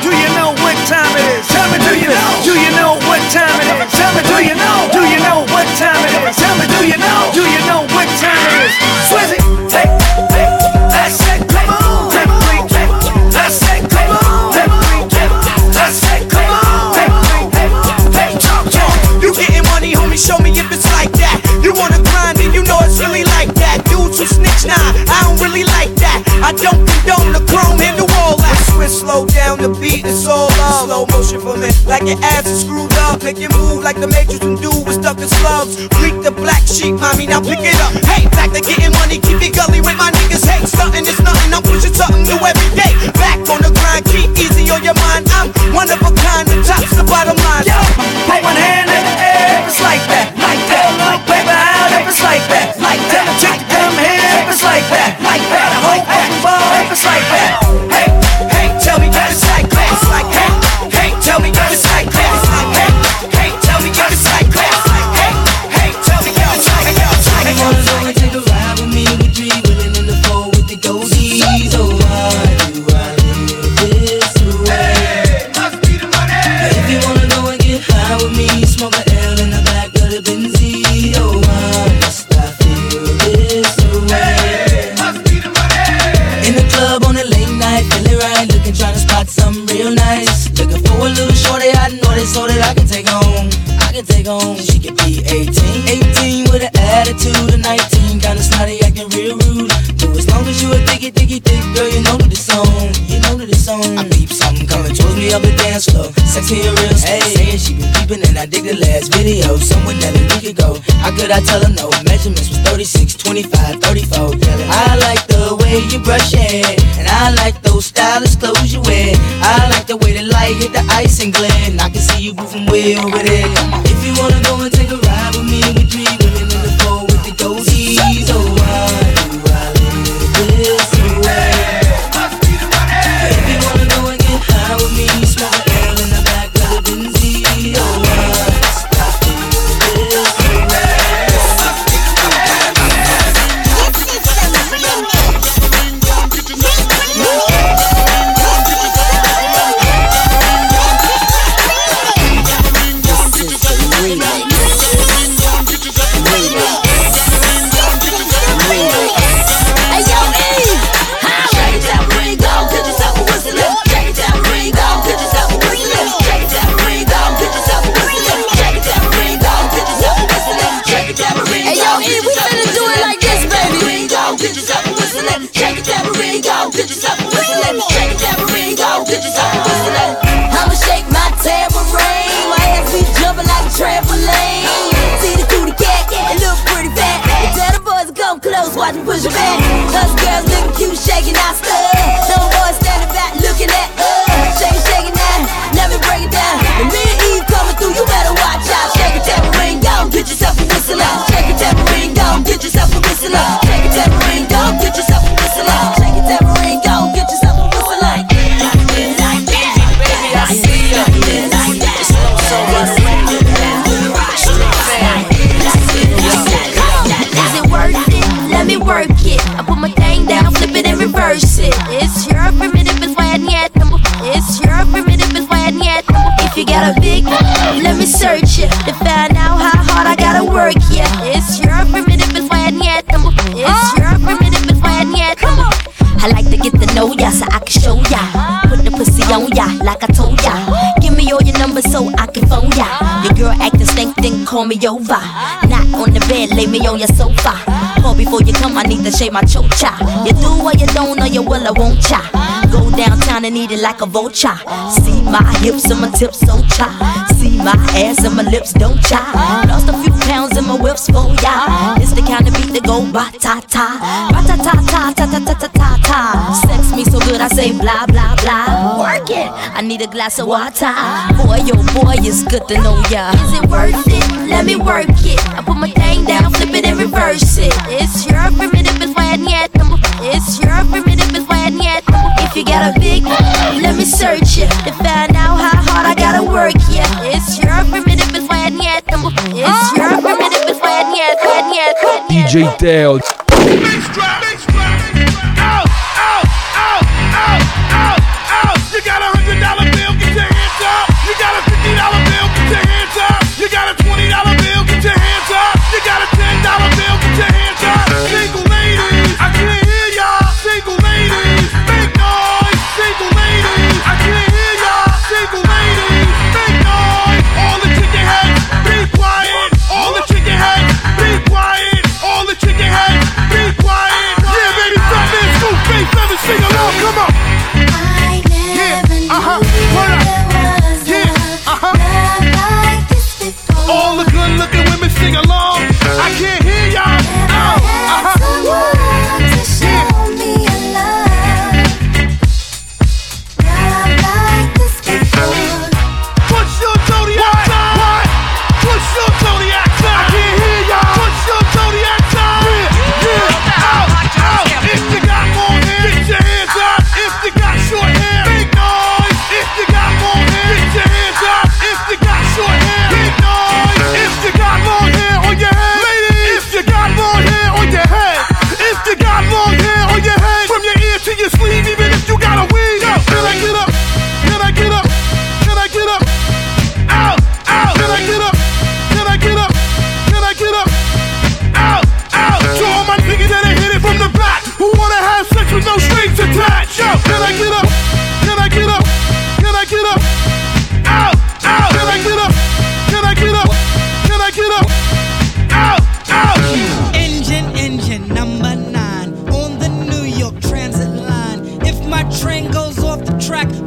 Do you know what time it is? Tell me, do you know? Do you know what time it is? Tell me, do you know? Do you know what time it is? Tell me, do you know? Do you know what time it is? Swizzy, take, take, I said, come on, take, take, take, I said, come on, take, take, I said, come on, take, take, take, talk, talk. You getting money, homie? Show me if it's like that. You wanna grind and you know it's really like that. Dudes who snitch, nah, I don't really like that. I don't condone the chrome in the wall. Slow down the beat, it's all love. Slow motion for me, like your ass is screwed up. Make it move like the Matrix and dude was stuck in slums. Bleak the black sheep, mommy, now pick it up. Hey, back to getting money, keep it gully with my niggas. Hey, something is nothing, I'm pushing something new every day. Back on the grind, keep easy on your mind. I'm one of a kind, the top's the bottom line. Yo, put one hand in the air, it's like that, like that. Look, baby, out if it's like that, like that. Take them here, it's like that. she gon' she could be eighteen, eighteen with an attitude of nineteen, kinda snotty, acting real rude. But as long as you a diggy, diggy, dick girl, you know that it's on, you know that it's on. I peep something coming towards me up the dance floor, sexy and real stuff. Hey, saying she been peeping and I dig the last video, someone that a week ago. How could I tell her no? Measurements was thirty-six, twenty-five, thirty-four. I like the way you brush it, and I like those stylish clothes you wear. I like the way the light hit the ice and glint. I can see you moving way over there. If you wanna go and take a ride with me, with three women in the four with the dozies, oh why do I live this way? If you wanna go and get high with me, smoke a L in the back of the Benzie, oh why stop doing this way? I'ma shake my tambourine. My ass be jumping like a trampoline. See the cootie cat, it look pretty fat. Tell the boys to come close, watch me push it back. Us girls looking cute, shaking our stuff. Some boys standing back, looking at us. Shake, shaking that, let me break it down. When me and Eve coming through, you better watch out. Shake a tambourine, go, get yourself a whistle out. Shake a tambourine, go, get yourself a whistle out. Shake a tambourine, go, get yourself a whistle out. Shake a tambourine, go, get yourself a whistle out. Reverse it. It's your primitive, it's why I need it. It's your primitive, it's why I need it. If you got a big, let me search it to find out how hard I gotta work. Yeah, it's your primitive, it's why I need it. It's your primitive, it's why I need it. I like to get to know ya so I can show ya. Put the pussy on ya like I told ya. Give me all your numbers so I can phone ya. Your girl acting stank, then call me over. Not on the bed, lay me on your sofa. Before you come, I need to shave my cho-cha. You do or you don't, or you will or won't cha. Go downtown and eat it like a vulture. See my hips and my tips, so cha. See my ass and my lips, don't cha. Lost a few pounds in my whips, for ya. It's the kind of beat that go ba-ta-ta. Ba-ta-ta-ta-ta-ta-ta-ta-ta. Sex me so good, I say blah, blah, blah. Work it! I need a glass of water. Boy, oh boy, it's good to know ya. Is it worth it? Let me work it. I put my thing down, flip it and reverse it. It's your primitive, it's why I need it. It's your primitive, it's why I need it. If you got a big, let me search it to find out how hard I gotta work. Yeah, it's your primitive, it's why I need it. It's your primitive, it's why I need it. D J Teo. Out, out, out, out, out, out. You got a hundred dollar bill, get your hands up. You got a fifty dollar bill, get your hands up. You got a twenty dollar bill, get your hands up. You got a ten dollar bill, get your hands up. Single ladies, I can't hear y'all. Single ladies, make noise. Single ladies, I can't hear y'all. Single ladies, make noise. All the chicken heads, be quiet. All the chicken heads, be quiet. All the chicken heads, be quiet.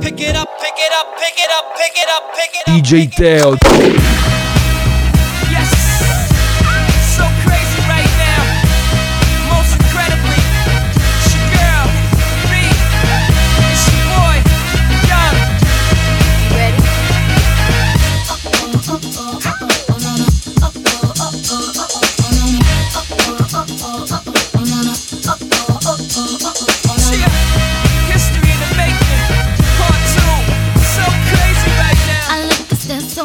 pick it up, pick it up, pick it up, pick it up, pick it up. D J Teo. Yes. So crazy right now. Most incredibly, it's your girl, me, it's your boy, Young. You ready? Oh oh oh oh oh no no. Oh oh oh oh oh no no. Oh oh oh oh oh no no. Oh oh oh oh oh oh no no. So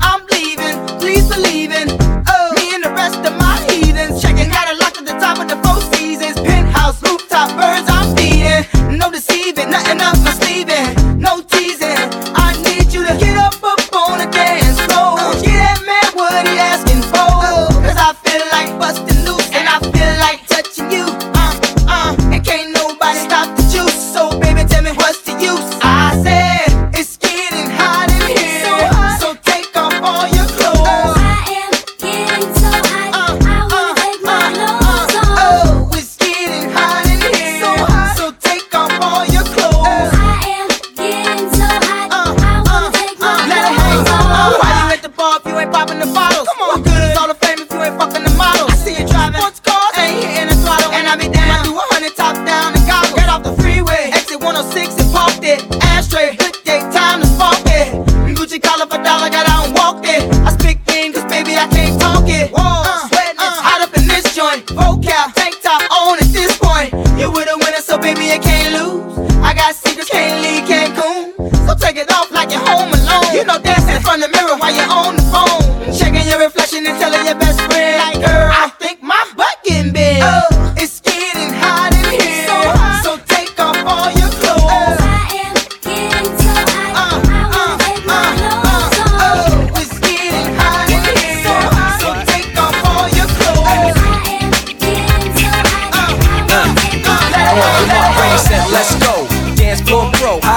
I'm leaving, please believe in oh, me and the rest of my heathens. Checking out a lock at the top of the Four Seasons. Penthouse, rooftop, birds I'm feeding. No deceiving, nothing up my sleeving. No teasing, I need you to get up up on the dance floor. Get that man what he asking for. Cause I feel like busting loose and I feel like touching you. Uh, uh, and can't nobody stop the juice. So baby, tell me what's the use? I said, it's getting hot in here, so take off all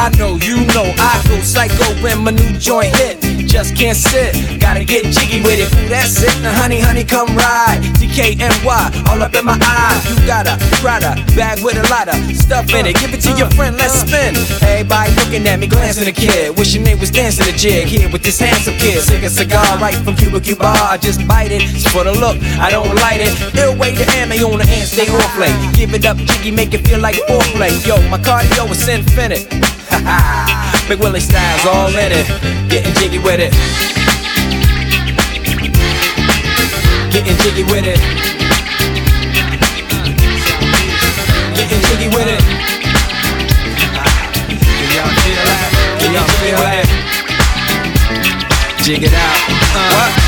I know, you know, I go psycho when my new joint hit. Just can't sit, gotta get jiggy with it. That's it, now honey, honey, come ride. D K N Y, all up in my eyes. You got a Prada bag with a lot of stuff in it. Give it to your friend, let's spin. Everybody looking at me, glancing a kid, wishing they was dancing a jig here with this handsome kid. Sick a cigar right from Cuba Cuba. I just bite it, it's for the look, I don't light it. Ill way to ammo on the hand, stay on play. Give it up, jiggy, make it feel like foreplay. Yo, my cardio is infinite. Ha ha, Big Willie style's all in it. Getting jiggy with it. Getting jiggy with it. Getting jiggy with it. Can y'all feel that? Can y'all feel that? Jig it out. Uh. What?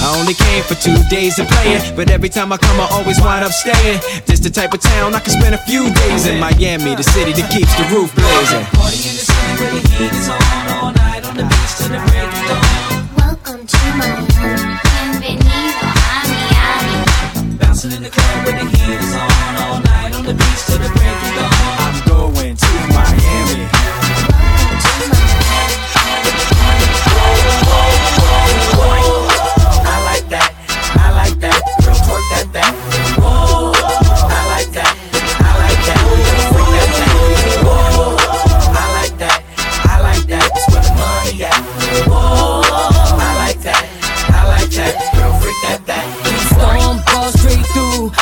I only came for two days of playing, but every time I come I always wind up staying. This the type of town I can spend a few days in. Miami, the city that keeps the roof blazing. Party in the city where the heat is on, all night on the beach till the break of dawn. Welcome to Miami, bienvenido a Miami. Bouncing in the club where the heat is on, all night on the beach till the break of dawn. I'm going to Miami. Welcome to Miami.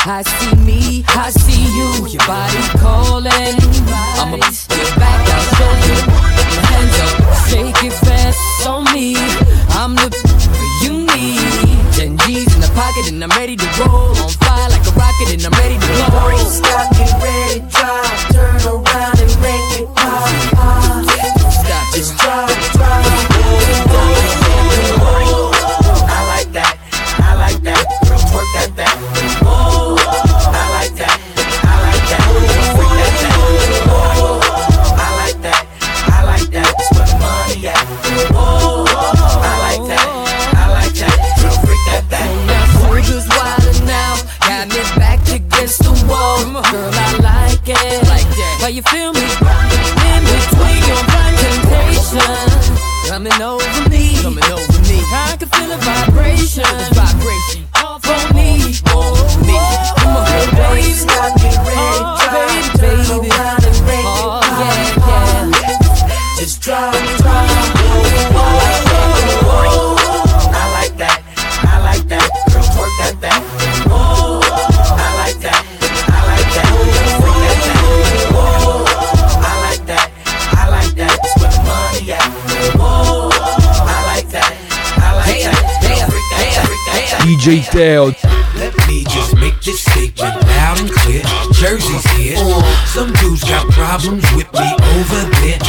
I see me, I see you, your body calling. I'ma get back, I'll show you. Hands up, shake it fast on me. I'm the you need. Ten G's in the pocket and I'm ready to roll. On fire like a rocket and I'm ready to blow. Don't stop, get ready, drive. Turn around and make it pop, pop. Stop, just drive, drive. I like that, I like that. Girl, work that back. How you feel me? In between your temptation, coming over me. Coming over me. I can feel a vibration. The vibration. All for me. All for me. Come on, baby. Stop me, baby. Turn around and break it. Oh, yeah, yeah. Just drive, drive. I like that. I like that. Girl, work that back. D J Teo. Let me just make this statement loud and clear. Jersey's here. Some dudes got problems with me over there.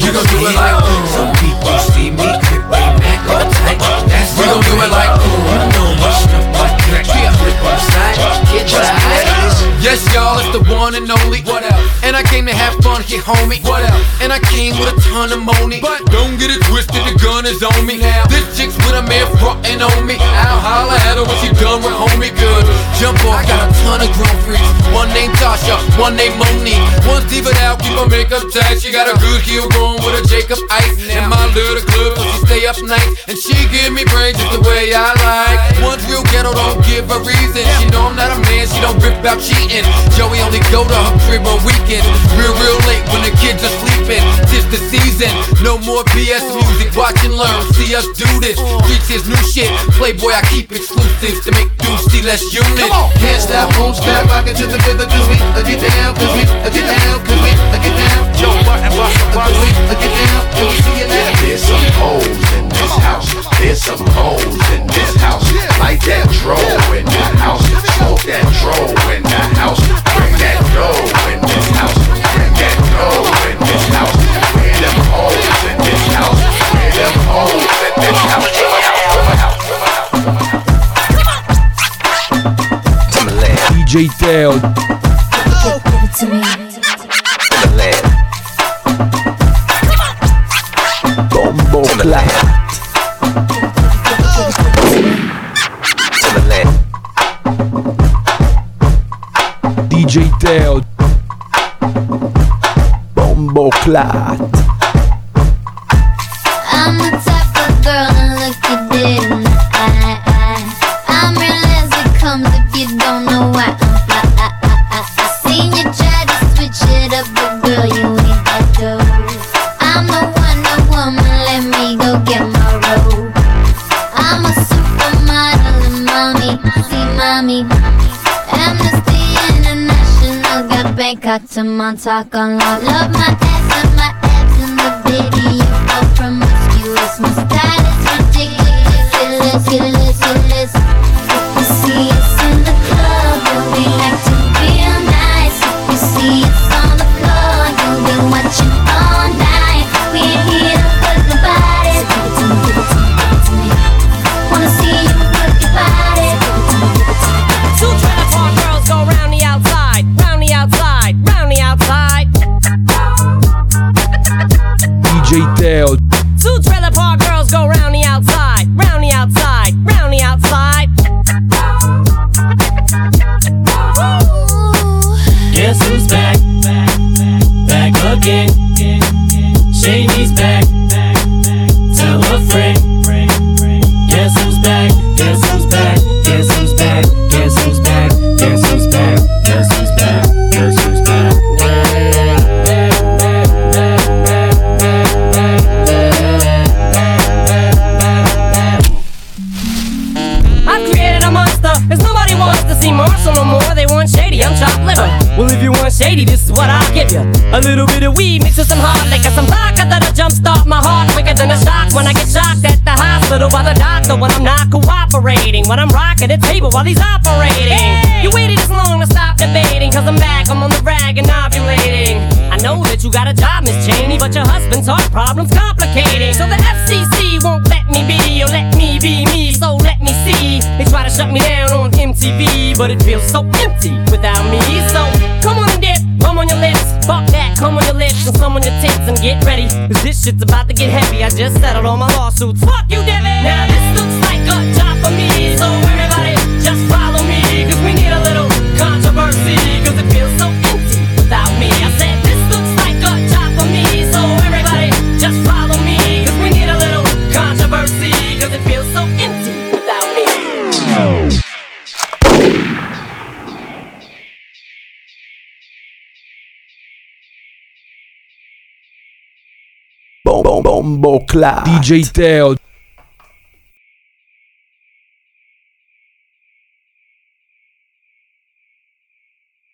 We gon' do it like ooh. Some people see me crippin' back all tight. That's we gon' do it like ooh. You know my stuff like that. Flip upside, get your eyes. Yes, y'all, it's the one and only. What up? And I came to have fun here, homie. What up? And I came with a ton of money. But don't get it twisted, the gun is on me now. This chick's with a man frontin' on me. I'll holler at her when she done with homie good. Jump off, I got a ton of girlfriends. One named Tasha, one named Monique. One's diva out, keep her makeup tight. She got a good heel going with a Jacob Ice. In my little club, so she stay up night. And she give me brains just the way I like. One's real ghetto, don't give a reason. She know I'm not a man, she don't rip out cheatin'. Joey only go to her crib on weekends. Real, real late when the kids are sleeping. Tis the season, no more B S music. Watch and learn, see us do this. Reach his new shit, Playboy, I keep exclusives to make dudes see less units. Can't stop, won't stop, rock it to the rhythm, cause we I get down, cause we I get down, cause we I get down. Yo, rock and rock, rock, cause we I get down, cause we see it now. There's some hoes in this house. There's some hoes in this house. Light that troll in the house. Smoke that troll in the house. Bring that dough in this house. Bring that dough in this house. Bring them hoes in this house. Bring them hoes. D J Teo. Oh. Bombo Clat. D J Teo. Bombo Clat. Got to Montauk on love. Love my ass and my abs in the video. All promiscuous. My style is ridiculous. Killers, killers, killers. If you see us in the club, you'll be acting real nice. If you see us on the floor, you'll be watching all night. We ain't here to work the body. So give it to me, give it to me, give it to me. Wanna see you work your body. So give it to me, give it to me, give it to me. Two tripod girls go round the outside, round the outside. D J Dale. Two trailer park girls go round the outside, round the outside, round the outside. Woo. Guess who's back? Back again. Shady's back. Tell a friend. Guess who's back? Guess who's back? Guess who's back? Guess who's back? Guess who's back? Guess who's back? Guess who's back? Well, if you want shady, this is what I'll give you. A little bit of weed mixed with some hard liquor, some vodka that'll jumpstart my heart quicker than a shock. When I get shocked at the hospital by the doctor, when I'm not cooperating, when I'm rocking the table while he's operating. Hey! You waited this long to stop debating, cause I'm back, I'm on the rag and ovulating. I know that you got a job, Miss Cheney, but your husband's heart problem's complicating. So the F C C won't let me be, or let me be me, so let me see. They try to shut me down on M T V, but it feels so empty without me. So come on and dip, come on your lips, fuck that, come on your lips and come on your tits and get ready, cause this shit's about to get heavy. I just settled all my lawsuits, fuck you, Devin. Now this looks like a job for me, so everybody just follow me, cause we need a little controversy, cause it feels so empty without me. I said this looks like a job for me, so everybody just follow me, cause we need a little controversy, cause it feels so empty without me. Oh. Bombo Clat. D J Teo.